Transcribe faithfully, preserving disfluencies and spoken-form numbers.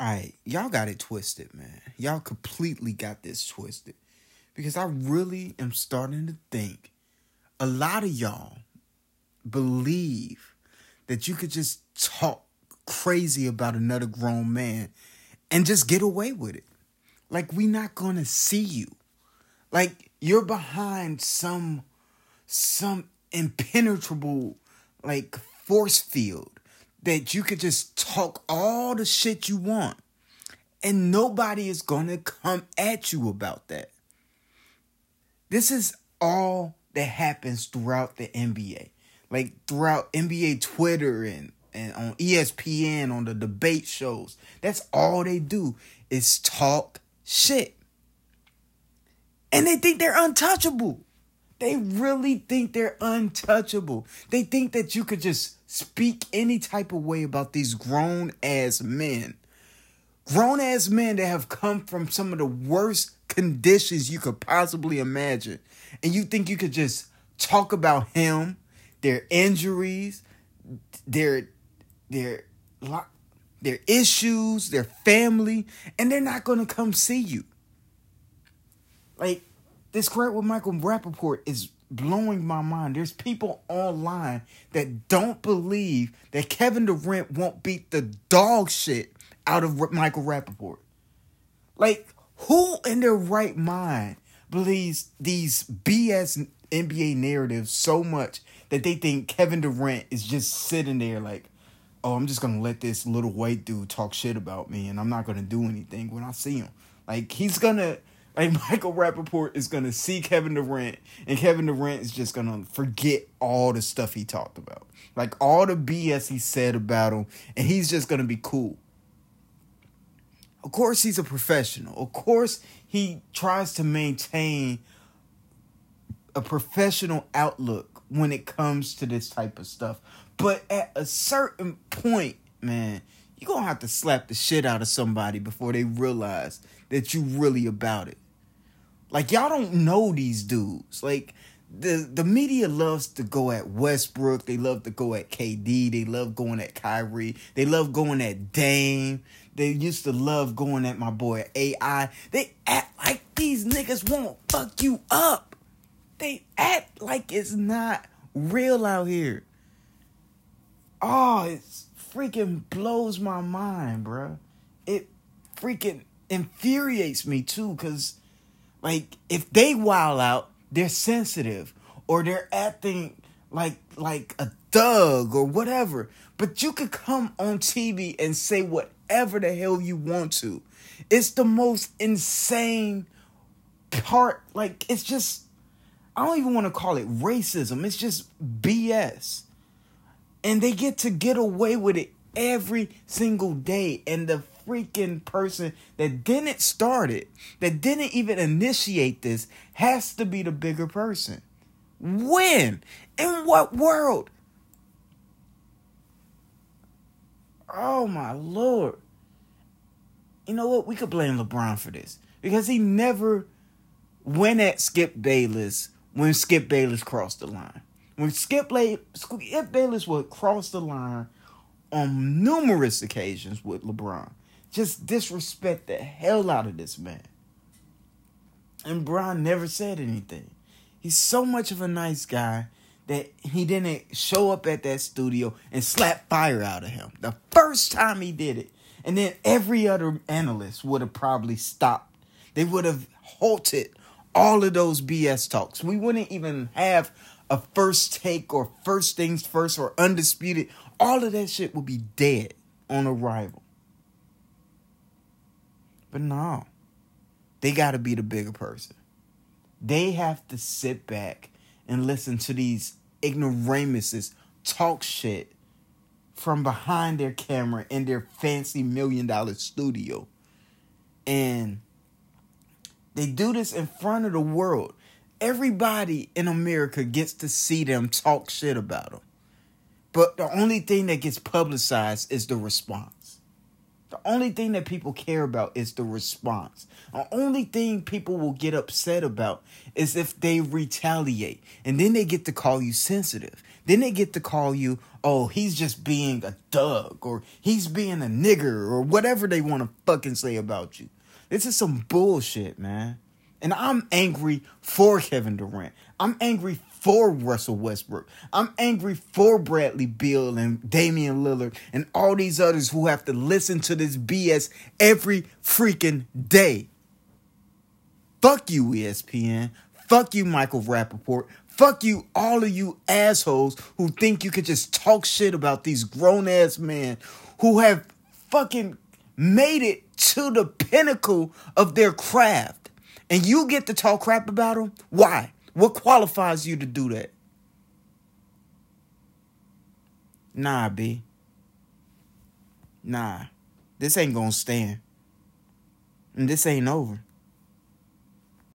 All right, y'all got it twisted, man. Y'all completely got this twisted. Because I really am starting to think a lot of y'all believe that you could just talk crazy about another grown man and just get away with it. Like, we not going to see you. Like, you're behind some some impenetrable, like, force field that you could just talk all the shit you want and nobody is going to come at you about that. This is all that happens throughout the N B A. Like, throughout N B A Twitter and, and on E S P N, on the debate shows. That's all they do is talk shit. And they think they're untouchable. They really think they're untouchable. They think that you could just speak any type of way about these grown-ass men. Grown-ass men that have come from some of the worst conditions you could possibly imagine. And you think you could just talk about him, their injuries, their their their issues, their family, and they're not going to come see you. Like, this crap with Michael Rapaport is blowing my mind. There's people online that don't believe that Kevin Durant won't beat the dog shit out of Michael Rapaport. Like, who in their right mind believes these B S N B A narratives so much that they think Kevin Durant is just sitting there like, oh, I'm just going to let this little white dude talk shit about me and I'm not going to do anything when I see him. Like, he's going to, like, Michael Rapaport is going to see Kevin Durant and Kevin Durant is just going to forget all the stuff he talked about. Like, all the B S he said about him, and he's just going to be cool. Of course, he's a professional. Of course, he tries to maintain a professional outlook when it comes to this type of stuff. But at a certain point, man, you're going to have to slap the shit out of somebody before they realize that you really about it. Like, y'all don't know these dudes. Like, the, the media loves to go at Westbrook. They love to go at K D. They love going at Kyrie. They love going at Dame. They used to love going at my boy A I. They act like these niggas won't fuck you up. They act like it's not real out here. Oh, it freaking blows my mind, bro. It freaking infuriates me, too, because, like, if they wild out, they're sensitive or they're acting like like a thug or whatever. But you could come on T V and say whatever the hell you want to. It's the most insane part. Like, it's just, I don't even want to call it racism. It's just B S. And they get to get away with it every single day. And the freaking person that didn't start it, that didn't even initiate this, has to be the bigger person. When? In what world? Oh, my Lord. You know what? We could blame LeBron for this because he never went at Skip Bayless when Skip Bayless crossed the line. When Skip, Bay- Skip Bayless would cross the line on numerous occasions with LeBron, just disrespect the hell out of this man. And Bron never said anything. He's so much of a nice guy that he didn't show up at that studio and slap fire out of him the first time he did it. And then every other analyst would have probably stopped. They would have halted all of those B S talks. We wouldn't even have a First Take or First Things First or Undisputed. All of that shit would be dead on arrival. But no, they got to be the bigger person. They have to sit back and listen to these ignoramuses talk shit from behind their camera in their fancy million dollar studio. And they do this in front of the world. Everybody in America gets to see them talk shit about them. But the only thing that gets publicized is the response. The only thing that people care about is the response. The only thing people will get upset about is if they retaliate. And then they get to call you sensitive. Then they get to call you, oh, he's just being a thug, or he's being a nigger, or whatever they want to fucking say about you. This is some bullshit, man. And I'm angry for Kevin Durant. I'm angry for Russell Westbrook. I'm angry for Bradley Beal and Damian Lillard and all these others who have to listen to this B S every freaking day. Fuck you, E S P N. Fuck you, Michael Rapaport. Fuck you, all of you assholes who think you could just talk shit about these grown-ass men who have fucking made it to the pinnacle of their craft. And you get to talk crap about them? Why? What qualifies you to do that? Nah, B. Nah. This ain't gonna stand. And this ain't over.